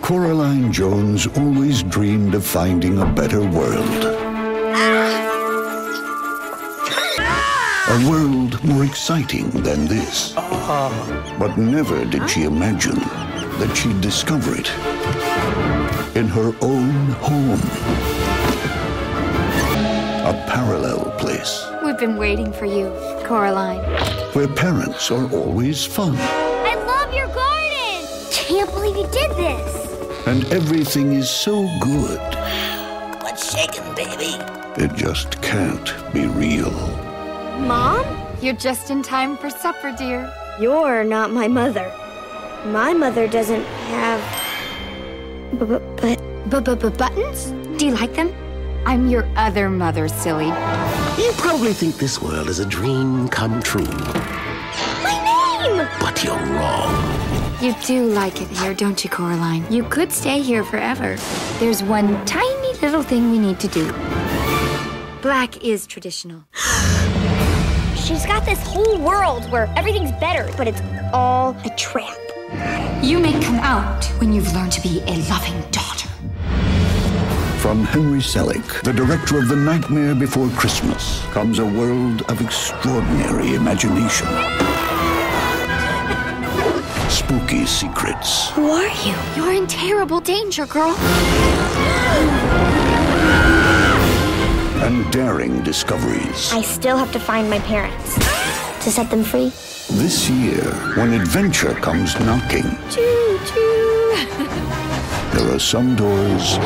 Coraline Jones always dreamed of finding a better world. A world more exciting than this. But never did she imagine that she'd discover it in her own home. A parallel place. We've been waiting for you, Coraline. Where parents are always fun. I love your garden! Can't believe you did this! And everything is so good. What's shaking, baby? It just can't be real. Mom? You're just in time for supper, dear. You're not my mother. My mother doesn't have... buttons? Do you like them? I'm your other mother, silly. You probably think this world is a dream come true. My name! But you're wrong. You do like it here, don't you, Coraline? You could stay here forever. There's one tiny little thing we need to do. Black is traditional. She's got this whole world where everything's better, but it's all a trap. You may come out when you've learned to be a loving daughter. From Henry Selick, the director of The Nightmare Before Christmas, comes a world of extraordinary imagination. Spooky secrets. Who are you? You're in terrible danger, girl. And daring discoveries. I still have to find my parents to set them free. This year, when adventure comes knocking, choo, choo. There are some doors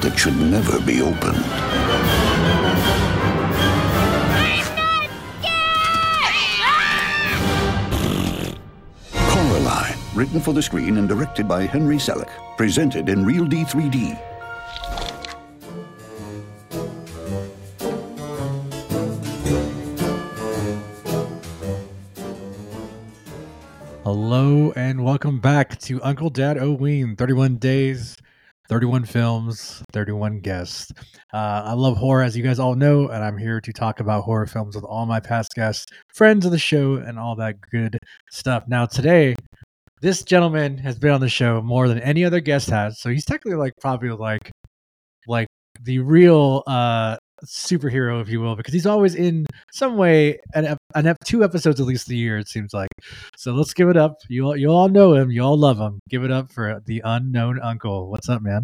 that should never be opened. I'm not scared! Coraline, written for the screen and directed by Henry Selick, presented in Real D 3D. Hello and welcome back to Uncle Dad O'Ween. 31 days, 31 films, 31 guests. I love horror, as you guys all know, and I'm here to talk about horror films with all my past guests, friends of the show, and all that good stuff. Now today, this gentleman has been on the show more than any other guest has, so he's technically probably the real superhero, if you will, because he's always in some way and have two episodes at least a year, it seems like. So let's give it up. You all know him, you all love him. Give it up for the unknown uncle. What's up, man?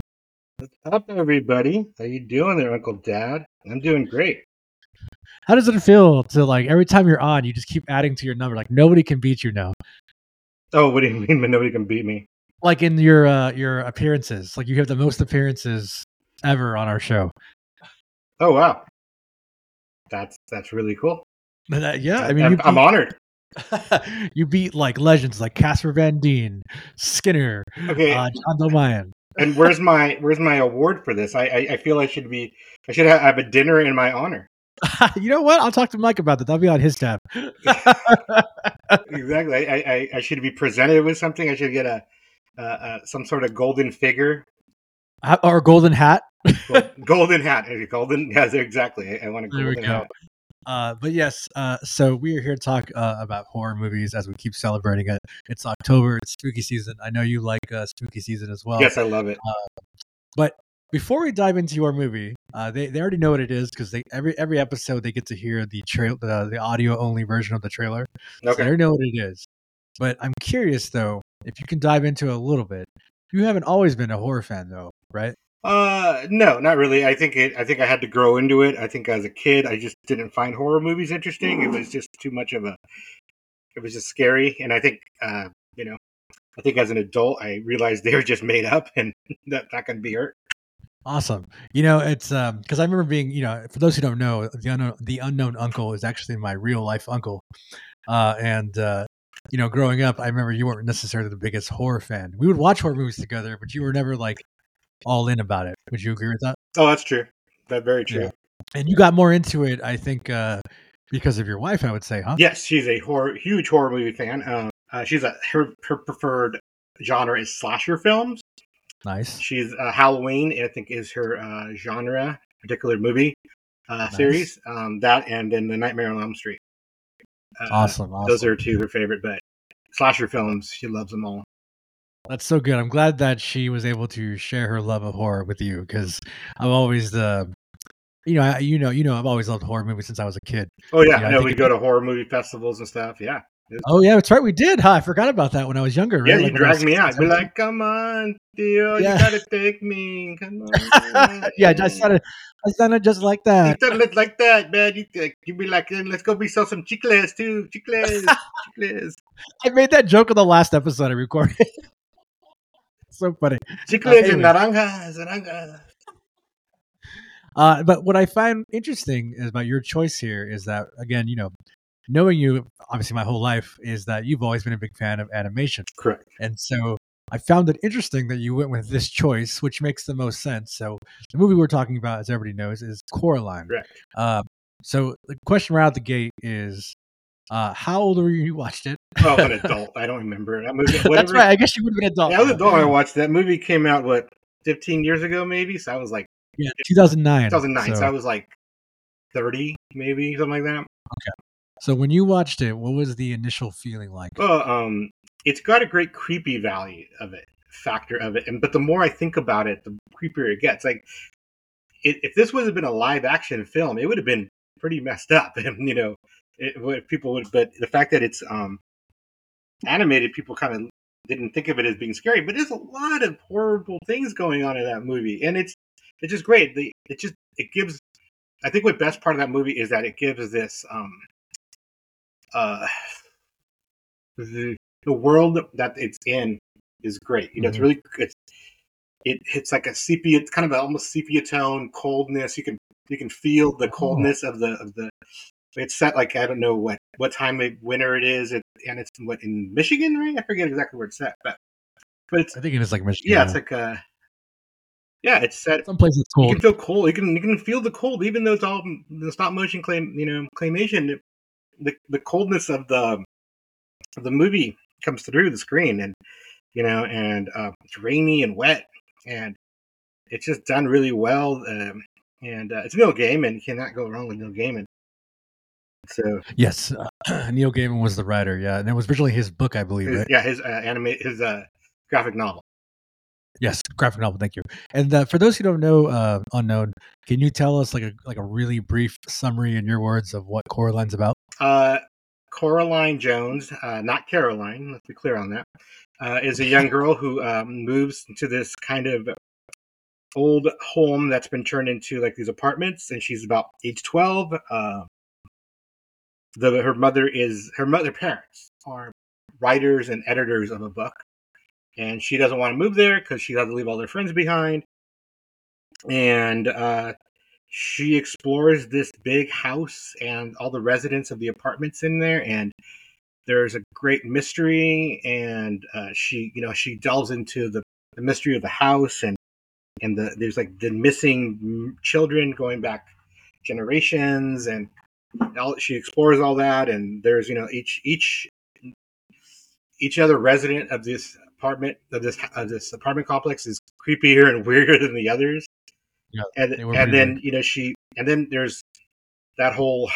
What's up, everybody? How you doing there, Uncle Dad? I'm doing great. How does it feel to, like, every time you're on, you just keep adding to your number? Like, nobody can beat you now. Oh, what do you mean nobody can beat me? Like, in your appearances, like, you have the most appearances ever on our show. Oh, wow. That's really cool. Yeah, I mean, I'm honored. You beat, like, legends like Casper Van Dien, Skinner, okay. John Domayan. And where's my award for this? I feel I should have a dinner in my honor. You know what? I'll talk to Mike about that. That'll be on his tab. Exactly. I should be presented with something. I should get some sort of golden figure. Or golden hat. Golden hat. Yes, exactly. I want a golden hat. But yes, so we are here to talk about horror movies as we keep celebrating it. It's October. It's spooky season. I know you like spooky season as well. Yes, I love it. But before we dive into your movie, they already know what it is because every episode they get to hear the audio only version of the trailer. Okay. So they already know what it is. But I'm curious though, if you can dive into it a little bit. You haven't always been a horror fan though, right? No, not really. I think I had to grow into it. I think as a kid, I just didn't find horror movies interesting. It was just too much of it was just scary. And I think, I think as an adult, I realized they were just made up and that's not going to be hurt. Awesome. You know, it's, cause I remember being, for those who don't know, the unknown uncle is actually my real life uncle. Growing up, I remember you weren't necessarily the biggest horror fan. We would watch horror movies together, but you were never like all in about it. Would you agree with that? Oh, that's true. That's very true. Yeah. And you got more into it, I think, because of your wife, I would say, huh? Yes, she's a huge horror movie fan. Her preferred genre is slasher films. Nice. She's Halloween, I think, is her genre, particular movie series. That and then The Nightmare on Elm Street. Awesome. Those are two of her favorite, but slasher films, she loves them all. That's so good. I'm glad that she was able to share her love of horror with you, because I'm always the, I've always loved horror movies since I was a kid. Oh yeah, we go to horror movie festivals and stuff. Yeah. Oh yeah, that's right. We did. Huh? I forgot about that when I was younger. Right? Yeah, you dragged me out. You're like, come on, Theo, you gotta take me. Come on. Yeah, I started just like that. You started like that, man. You'd be like, let's go sell some chicles too. Chicles. I made that joke on the last episode I recorded. So funny. Chicles and naranjas. But what I find interesting is about your choice here is that, again, knowing you, obviously my whole life, is that you've always been a big fan of animation. Correct. And so I found it interesting that you went with this choice, which makes the most sense. So the movie we're talking about, as everybody knows, is Coraline. Correct. So the question right out the gate is, how old were you watched it? Oh, an adult. I don't remember. That movie, that's right. I guess you would have been an adult. Yeah, I was an adult when I watched that movie. Came out, 15 years ago, maybe? So I was like, yeah, 2009. 2009. So I was like 30, maybe, something like that. Okay. So when you watched it, what was the initial feeling like? Well, it's got a great creepy value of it, factor of it, but the more I think about it, the creepier it gets. Like, if this would have been a live action film, it would have been pretty messed up, and but the fact that it's animated, people kind of didn't think of it as being scary, but there's a lot of horrible things going on in that movie, and it's just great. I think the best part of that movie is that it gives this. The world that it's in is great. Mm-hmm. It's like a sepia. It's kind of almost sepia tone coldness. You can feel the coldness of the. It's set like, I don't know what time of winter it is, and it's in Michigan, right? I forget exactly where it's set, but it's, I think it is like Michigan. Yeah, it's like it's set some places cold. You can feel cold. You can feel the cold, even though it's all the stop motion claymation. The coldness of the movie comes through the screen, and it's rainy and wet, and it's just done really well. It's Neil Gaiman. You cannot go wrong with Neil Gaiman. So yes, Neil Gaiman was the writer. Yeah, and it was originally his book, I believe. Right? Yeah, his graphic novel. Yes, graphic novel. Thank you. And for those who don't know, unknown, can you tell us like a really brief summary in your words of what Coraline's about? Coraline Jones, not Caroline. Let's be clear on that. Is a young girl who moves to this kind of old home that's been turned into like these apartments, and she's about age 12. Her parents are writers and editors of a book. And she doesn't want to move there because she has to leave all her friends behind. And she explores this big house and all the residents of the apartments in there. And there's a great mystery. And she delves into the mystery of the house. And there's like the missing children going back generations. And she explores all that. And there's, each other resident of this apartment of this apartment complex is creepier and weirder than the others. Yeah, and then there's that whole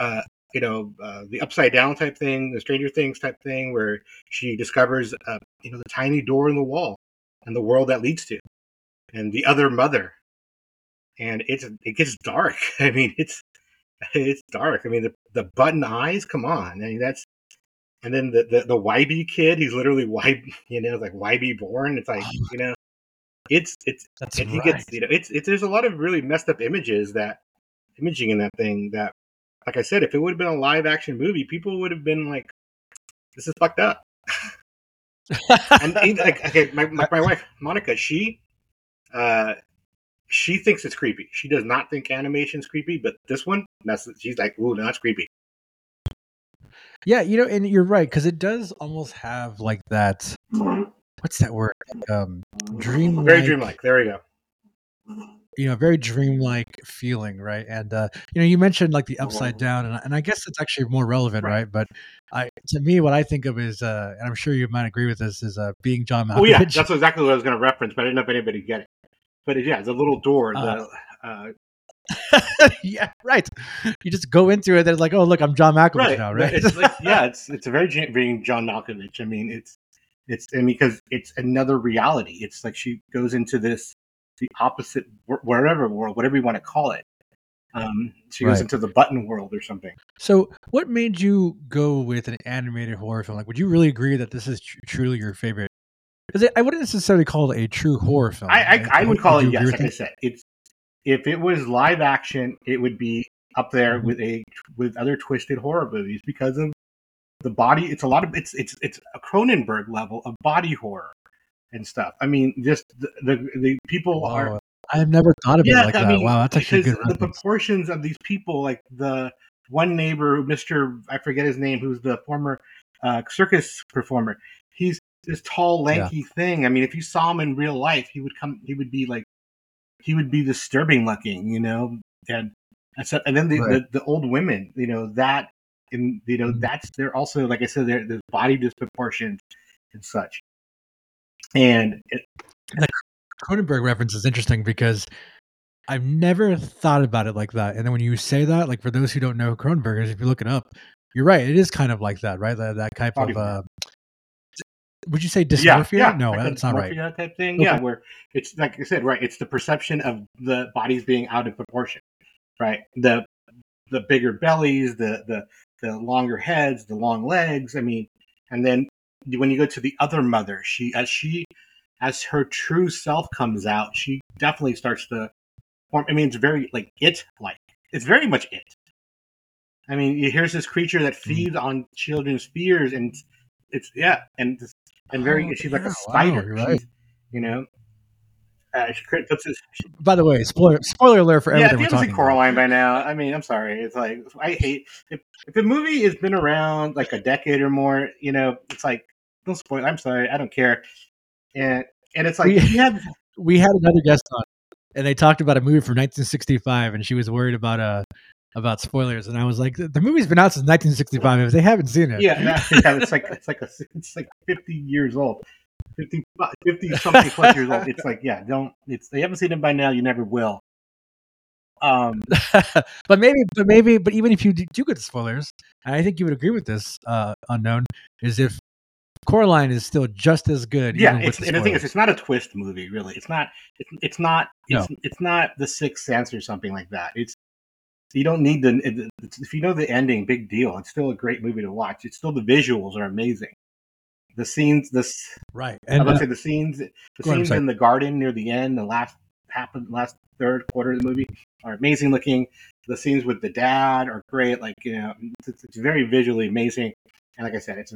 the upside down type thing, the Stranger Things type thing, where she discovers the tiny door in the wall and the world that leads to, and the other mother, and it gets dark. I mean, it's dark. I mean, the button eyes, come on. I mean, that's. And then the Wybie kid, he's literally Wybie, like Wybie born. It's like, there's a lot of really messed up imaging in that thing that, like I said, if it would have been a live action movie, people would have been like, this is fucked up. And my wife, Monica, she thinks it's creepy. She does not think animation's creepy, but this one, she's like, ooh, no, it's creepy. Yeah, and you're right, because it does almost have like that. What's that word? Dreamlike. Very dreamlike. There we go. Very dreamlike feeling, right? And you mentioned like the upside down, and I guess it's actually more relevant, right? But to me, what I think of is, and I'm sure you might agree with this, is Being John Malkovich. Oh yeah, that's exactly what I was going to reference, but I didn't know if anybody get it. But yeah, the little door. Yeah, right. You just go into it, and it's like, oh, look, I'm John Malkovich now, right? It's like, yeah, it's a very being John Malkovich. I mean, it's It's, and because it's another reality. It's like she goes into this, the opposite, wherever world, whatever you want to call it. She goes into the button world or something. So what made you go with an animated horror film? Like, would you really agree that this is truly your favorite? Because I wouldn't necessarily call it a true horror film. I would call it, yes, like I said. If it was live action, it would be up there with other twisted horror movies because of the body. It's a lot of it's a Cronenberg level of body horror and stuff. I mean, just the people are. I've never thought of it like that. I mean, wow, that's actually good. The proportions of these people, like the one neighbor, Mr. I forget his name, who's the former circus performer. He's this tall, lanky thing. I mean, if you saw him in real life, he would be disturbing looking, you know. And then the old women, you know, that, and you know, that's, they're also, like I said, there's body disproportions and such. And the Cronenberg reference is interesting because I've never thought about it like that. And then when you say that, like, for those who don't know who Cronenberg is, if you look it up, you're right. It is kind of like that, right? That type of, would you say dysmorphia? Yeah. No, that's not right. Type thing. Okay. Yeah, where it's, like I said, right, it's the perception of the bodies being out of proportion, right? The bigger bellies, the longer heads, the long legs. I mean, and then when you go to the other mother, as her true self comes out, she definitely starts to form. I mean, it's very it's very much it. I mean, here's this creature that feeds on children's fears, and she's like a spider, right? You know. By the way, spoiler alert for everything we're talking about. Yeah, if you haven't seen Coraline by now, I mean, I'm sorry. It's like, I hate, if a movie has been around like a decade or more, you know, it's like, don't spoil, I'm sorry, I don't care. And it's like, we had another guest on, and they talked about a movie from 1965, and she was worried about spoilers, and I was like, the movie's been out since 1965, if they haven't seen it. Yeah, it's like 50 years old. 50 something plus years old. It's like, they haven't seen it by now, you never will. But even if you do get the spoilers, and I think you would agree with this, unknown, is if Coraline is still just as good. Yeah, even with the thing is, it's not a twist movie, really. It's not The Sixth Sense or something like that. It's, you don't need if you know the ending, big deal. It's still a great movie to watch. It's still, the visuals are amazing. The scenes, the scenes in the garden near the end, the last third quarter of the movie are amazing looking. The scenes with the dad are great. Like, you know, it's very visually amazing. And like I said, it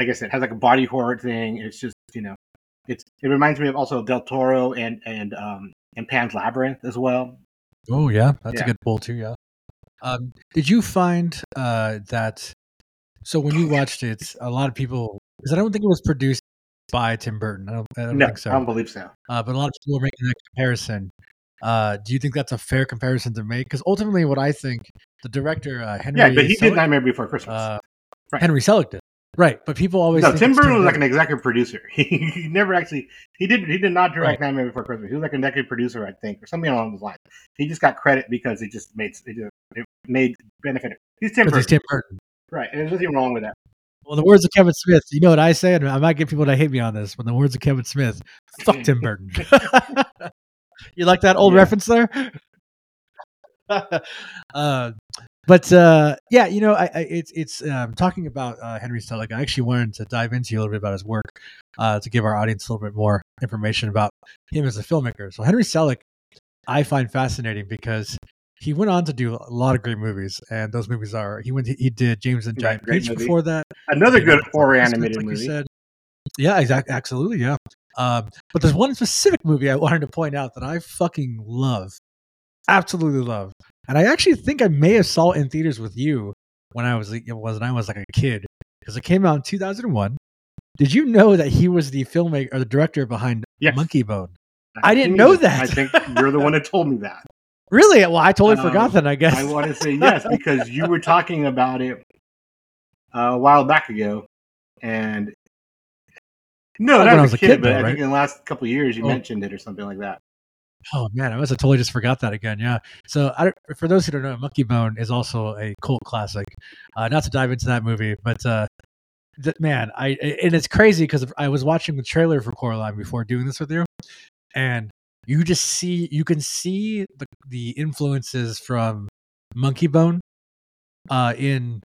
has like a body horror thing. It's just, you know, it reminds me of also Del Toro and Pan's Labyrinth as well. Oh yeah, that's a good pull too. Yeah. Did you find that? So when you watched it, a lot of people, because I don't think it was produced by Tim Burton. I don't think so. I don't believe so. But a lot of people are making that comparison. Do you think that's a fair comparison to make? Because ultimately, what I think, the director Henry Selick, but he did Nightmare Before Christmas. Right. Henry Selick did, right? But people always Tim Burton was like an executive producer. He never actually he did not direct Nightmare Before Christmas. He was like an executive producer, I think, or something along those lines. He just got credit because it just made benefit. He's Tim Burton. Right, and there's nothing wrong with that. Well, the words of Kevin Smith, you know what I say, and I might get people to hate me on this, but the words of Kevin Smith, fuck Tim Burton. You like that old reference there? Talking about Henry Selick, I actually wanted to dive into a little bit about his work to give our audience a little bit more information about him as a filmmaker. So Henry Selick, I find fascinating because he went on to do a lot of great movies, and those movies are, he did James and the Giant Peach before that. Another good horror animated movie. You said. Yeah, exactly. Absolutely. Yeah. But there's one specific movie I wanted to point out that I fucking love. Absolutely love. And I actually think I may have saw it in theaters with you when I was like a kid, because it came out in 2001. Did you know that he was the filmmaker or the director behind Monkeybone? I didn't know that. I think you're the one that told me that. Really? Well, I totally forgot that, I guess. I want to say yes, because you were talking about it a while back ago. And no, that was a kid, but though, right? I think in the last couple of years you mentioned it or something like that. Oh, man, I must have totally just forgot that again, yeah. So for those who don't know, Monkeybone is also a cult classic. Not to dive into that movie, but man, and it's crazy because I was watching the trailer for Coraline before doing this with you, and you just see, you can see the influences from Monkeybone in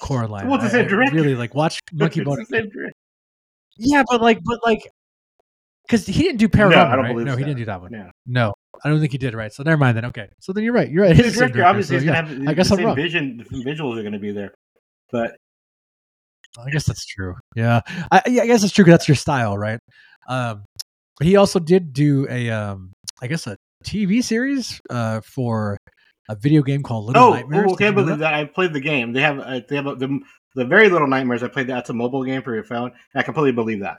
Coraline. What's the same director? Really, like, watch Monkeybone. Yeah, but like, because he didn't do Paranormal. No, I don't believe. No, he didn't do that one. Yeah. No, I don't think he did. Right. So never mind then. Okay. So then you're right. You're right. His director obviously is gonna have. I guess I'm wrong. Vision, the visuals are going to be there, but. I guess that's true. Yeah, I guess that's true. Cause that's your style, right? He also did do a, I guess a TV series for a video game called Little Nightmares. Oh, okay, but I played the game. They have the very Little Nightmares. I played that. It's a mobile game for your phone. I completely believe that.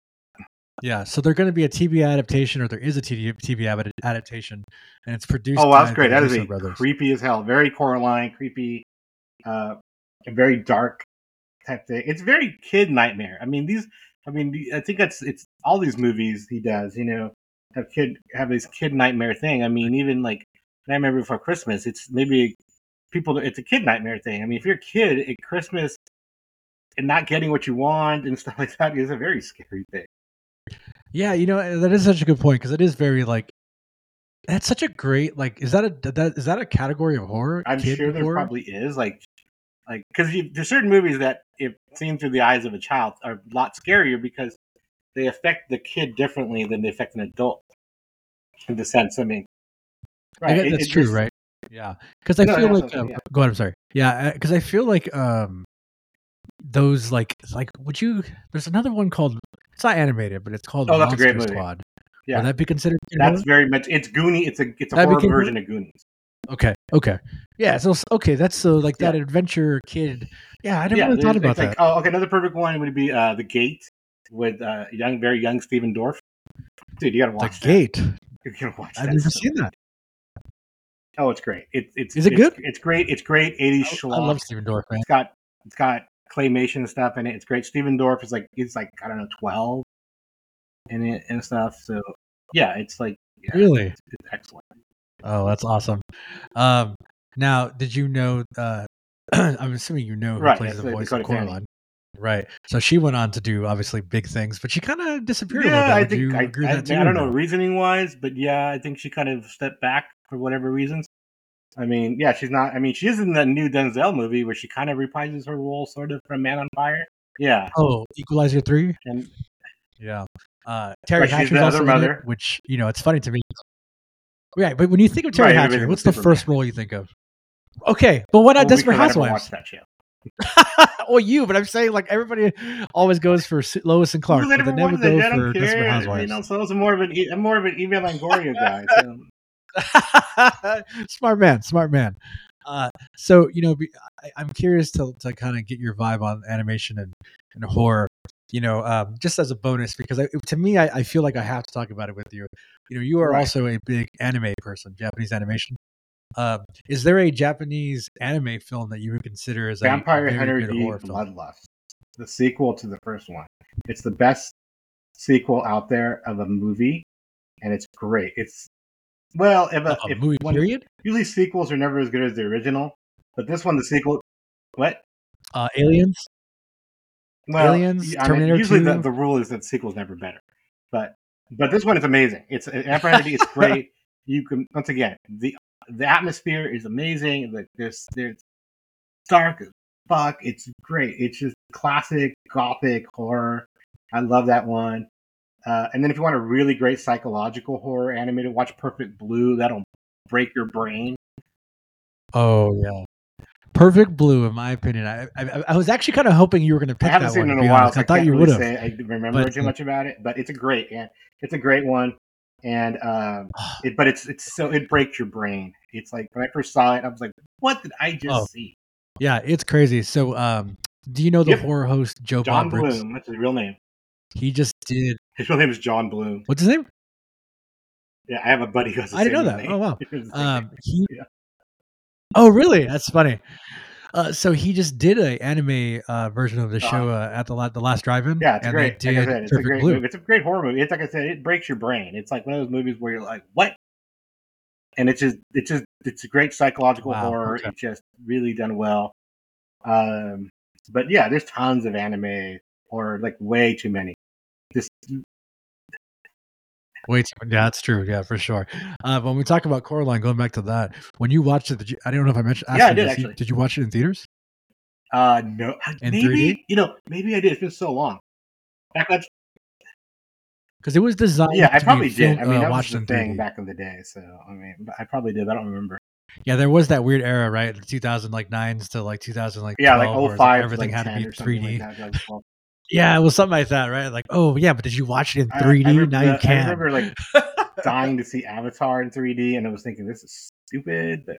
Yeah, so they're going to be a TV adaptation, or there is a TV adaptation, and it's produced. Oh, wow, that's great. That is creepy as hell. Very Coraline, creepy, and very dark. Type thing. It's very kid nightmare. I think it's all these movies he does, you know, have this kid nightmare thing. I mean, even like Nightmare Before Christmas, it's a kid nightmare thing. I mean, if you're a kid at Christmas and not getting what you want and stuff like that is a very scary thing. Yeah, you know, that is such a good point because it is very like that's such a great like is that a category of horror? I'm sure there probably is like because there's certain movies that if seen through the eyes of a child are a lot scarier because they affect the kid differently than they affect an adult in the sense. I mean, right? I guess that's true, right? Yeah, because go ahead. I'm sorry. Yeah, because I feel like those like would you? There's another one called it's not animated, but it's called Monster Squad. That's a great movie. Yeah, would that be considered? That's very much it's Goonie. It's a horror version of Goonies. Okay. Yeah, so okay, that's so like that adventure kid. Yeah, I never really thought about that. Like, oh, okay, another perfect one would be The Gate with very young Stephen Dorff. Dude, you gotta watch The Gate. You gotta watch that. I've never seen that. Oh, it's great. Is it good? It's great. It's great. 80s schlock. I love Stephen Dorff, man. It's got claymation stuff in it. It's great. Stephen Dorff is he's 12 in it and stuff. So yeah, really it's excellent. Oh, that's awesome. Now, did you know, I'm assuming you know who plays the voice of Coraline. Right. So she went on to do, obviously, big things, but she kind of disappeared a little bit. I don't know, reasoning-wise, but yeah, I think she kind of stepped back for whatever reasons. I mean, yeah, she's not, I mean, she is in the new Denzel movie where she kind of reprises her role, sort of, from Man on Fire. Yeah. Oh, Equalizer 3? Yeah. Terry Hatcher's also mother. In it, which, you know, it's funny to me. Right, but when you think of Terry Hatcher, what's the first role you think of? Okay, but what about Desperate Housewives? Well, but I'm saying like everybody always goes for Lois and Clark, but they never go for Desperate Housewives. You know, so I'm more of an Eva Longoria guy. So. Smart man. So you know, I'm curious to kind of get your vibe on animation and horror. You know, just as a bonus, because to me, I feel like I have to talk about it with you. You know, you are also a big anime person, Japanese animation. Is there a Japanese anime film that you would consider as Vampire Hunter D, Bloodlust, the sequel to the first one? It's the best sequel out there of a movie, and it's great. It's if movie period. Usually, sequels are never as good as the original, but this one, the sequel, what? Aliens. Well, Aliens, Terminator 2. Usually the rule is that sequel's never better, but this one is amazing. It's apparently it's great. You can once again the atmosphere is amazing. Like there's dark as fuck. It's great. It's just classic gothic horror. I love that one. And then if you want a really great psychological horror animated, watch Perfect Blue. That'll break your brain. Oh yeah. Perfect Blue, in my opinion. I was actually kind of hoping you were going to pick that one. I haven't seen it in a while. So I thought you would have. I remember too much about it, but it's a great one, and it breaks your brain. It's like when I first saw it, I was like, "What did I just see?" Yeah, it's crazy. So, do you know the horror host Joe Bob Briggs? John Bloom. That's his real name. He just did. His real name is John Bloom. What's his name? Yeah, I have a buddy who has the same name. I didn't know that. Oh wow. Oh, really? That's funny. So he just did an anime version of the show at the last drive-in. Yeah, it's great. Like I said, it's a great movie. It's a great horror movie. It's like I said, it breaks your brain. It's like one of those movies where you're like, what? And it's a great psychological horror. Okay. It's just really done well. But yeah, there's tons of anime or like way too many. Way too many. Yeah, that's true. Yeah, for sure. When we talk about Coraline, going back to that, when you watched it, I don't know if I mentioned. Yeah, I did actually. Did you watch it in theaters? No. In maybe 3D? You know, maybe I did. It's been so long. Because it was designed. Yeah, I probably did. I mean, I watched the thing 3D. Back in the day, so I mean, I probably did. I don't remember. Yeah, there was that weird era, right? 2009s to like 2000, like 2005. Like everything like had to be 3D. Like that, like yeah, it was something like that, right? Like, oh yeah, but did you watch it in 3D? You can. I remember like dying to see Avatar in 3D, and I was thinking this is stupid. But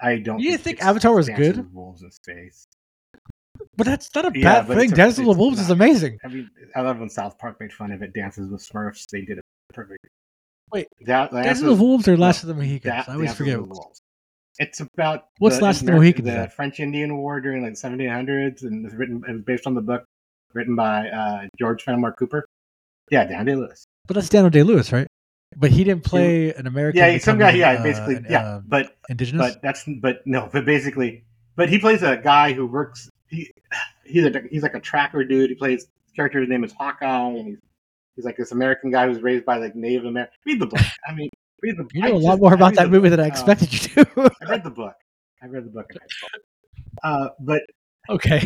I don't. You didn't think Avatar was good? Of wolves in space. But that's not a bad thing. Dance with the Wolves is amazing. I mean, I love when South Park made fun of it. Dances with Smurfs, they did it perfectly. Wait, Dances with the Wolves or Last of the Mohicans? I always forget. It's about Last of the Mohicans? The French-Indian War during like the 1700s, and it's based on the book written by George Fenimore Cooper. Yeah, Daniel Day Lewis. But that's Daniel Day Lewis, right? But he didn't play an American. Yeah, some guy. Yeah, basically. Yeah, but indigenous. But he plays a guy who works. He's like a tracker dude. He plays his character's name is Hawkeye, and he's like this American guy who's raised by like Native American. Read the book. I mean, read the book. You know a lot more about that movie than I expected you to. I read the book. But okay.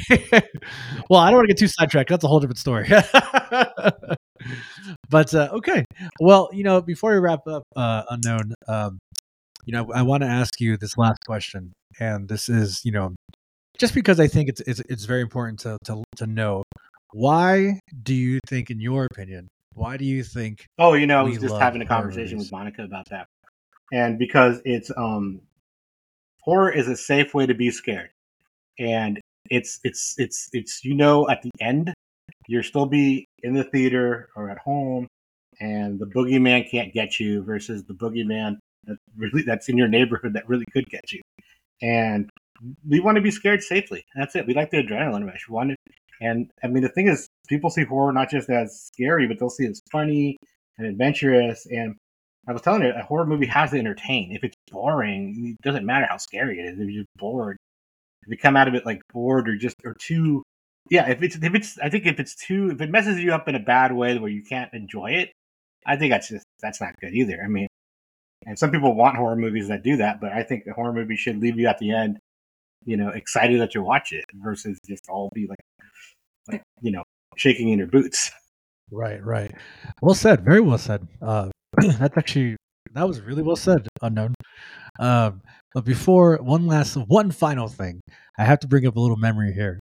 Well, I don't want to get too sidetracked. That's a whole different story. But okay. Well, you know, before we wrap up, Unknown, you know, I want to ask you this last question, and this is, you know. Just because I think it's very important to know, why do you think, in your opinion, why do you think? Oh, you know, I was just having a conversation with Monica about that, and because it's horror is a safe way to be scared, and it's you know, at the end you'll still be in the theater or at home, and the boogeyman can't get you versus the boogeyman that's in your neighborhood that really could get you, and. We want to be scared safely. That's it. We like the adrenaline rush. And I mean, the thing is, people see horror not just as scary, but they'll see it as funny and adventurous. And I was telling you, a horror movie has to entertain. If it's boring, it doesn't matter how scary it is. If you're bored, if you come out of it like bored or too, yeah. If it messes you up in a bad way where you can't enjoy it, I think that's not good either. I mean, and some people want horror movies that do that, but I think the horror movie should leave you at the end. You know, excited that you watch it versus just all be like you know, shaking in your boots. Right. Well said. Very well said. That was really well said, Unknown. But before one final thing, I have to bring up a little memory here.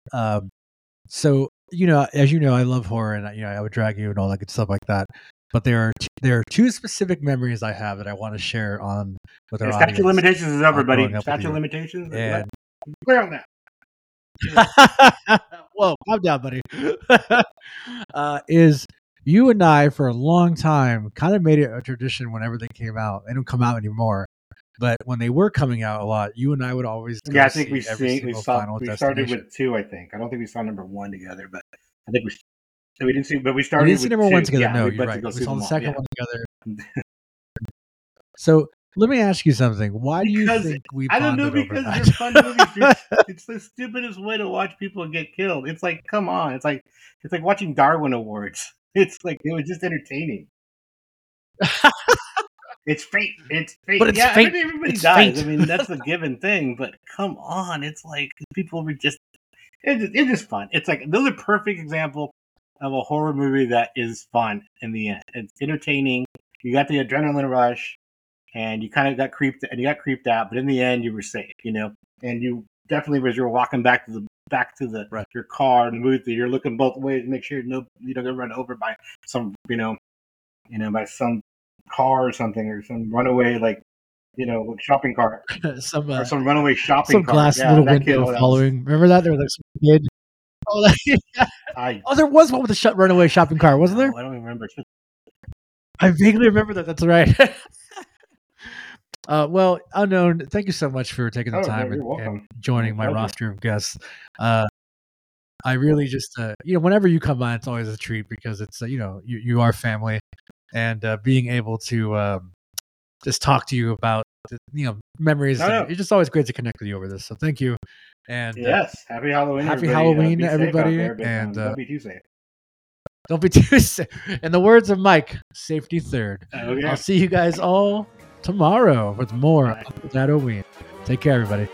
So you know, as you know, I love horror, and you know, I would drag you and all that good stuff like that. But there are two specific memories I have that I want to share on with our audience. Statute of limitations is over, buddy. Statute of limitations. Yeah. Clear on that. Whoa, calm down, buddy. Is you and I for a long time kind of made it a tradition whenever they came out. They don't come out anymore, but when they were coming out a lot, you and I would always. Yeah, I think we started with two. I think I don't think we saw number one together, but I think we didn't see. But we started. We didn't see number one together. Yeah, no, you're right. We saw the second one together. So. Let me ask you something. Why do you think we bonded over that? I don't know, because they're fun movies. It's the stupidest way to watch people get killed. It's like, come on. It's like watching Darwin Awards. It's like, it was just entertaining. It's fate. But it's fate. Everybody dies. Fate. I mean, that's a given thing. But come on. It's like people were just... It's just fun. It's like, those are perfect example of a horror movie that is fun in the end. It's entertaining. You got the adrenaline rush. And you kind of got creeped out, but in the end, you were safe, you know. And you definitely, as you're walking back to the right. Your car in the movie theater, you're looking both ways to make sure you don't get run over by some, by some car or something, or some runaway shopping cart, or some runaway shopping cart. Some glass little window following. Remember that? There was like some kid. Oh, there was one with a runaway shopping cart, wasn't there? I don't even remember. I vaguely remember that. That's right. Well, Unknown, thank you so much for taking the time and joining my roster of guests. I really just, whenever you come on, it's always a treat because it's, you are family, and being able to just talk to you about memories. No. It's just always great to connect with you over this. So thank you. And yes, happy Halloween. Happy Halloween, everybody. And don't be too safe. Don't be too safe. In the words of Mike, safety third. Okay. I'll see you guys all tomorrow with more Halloween. Take care, everybody.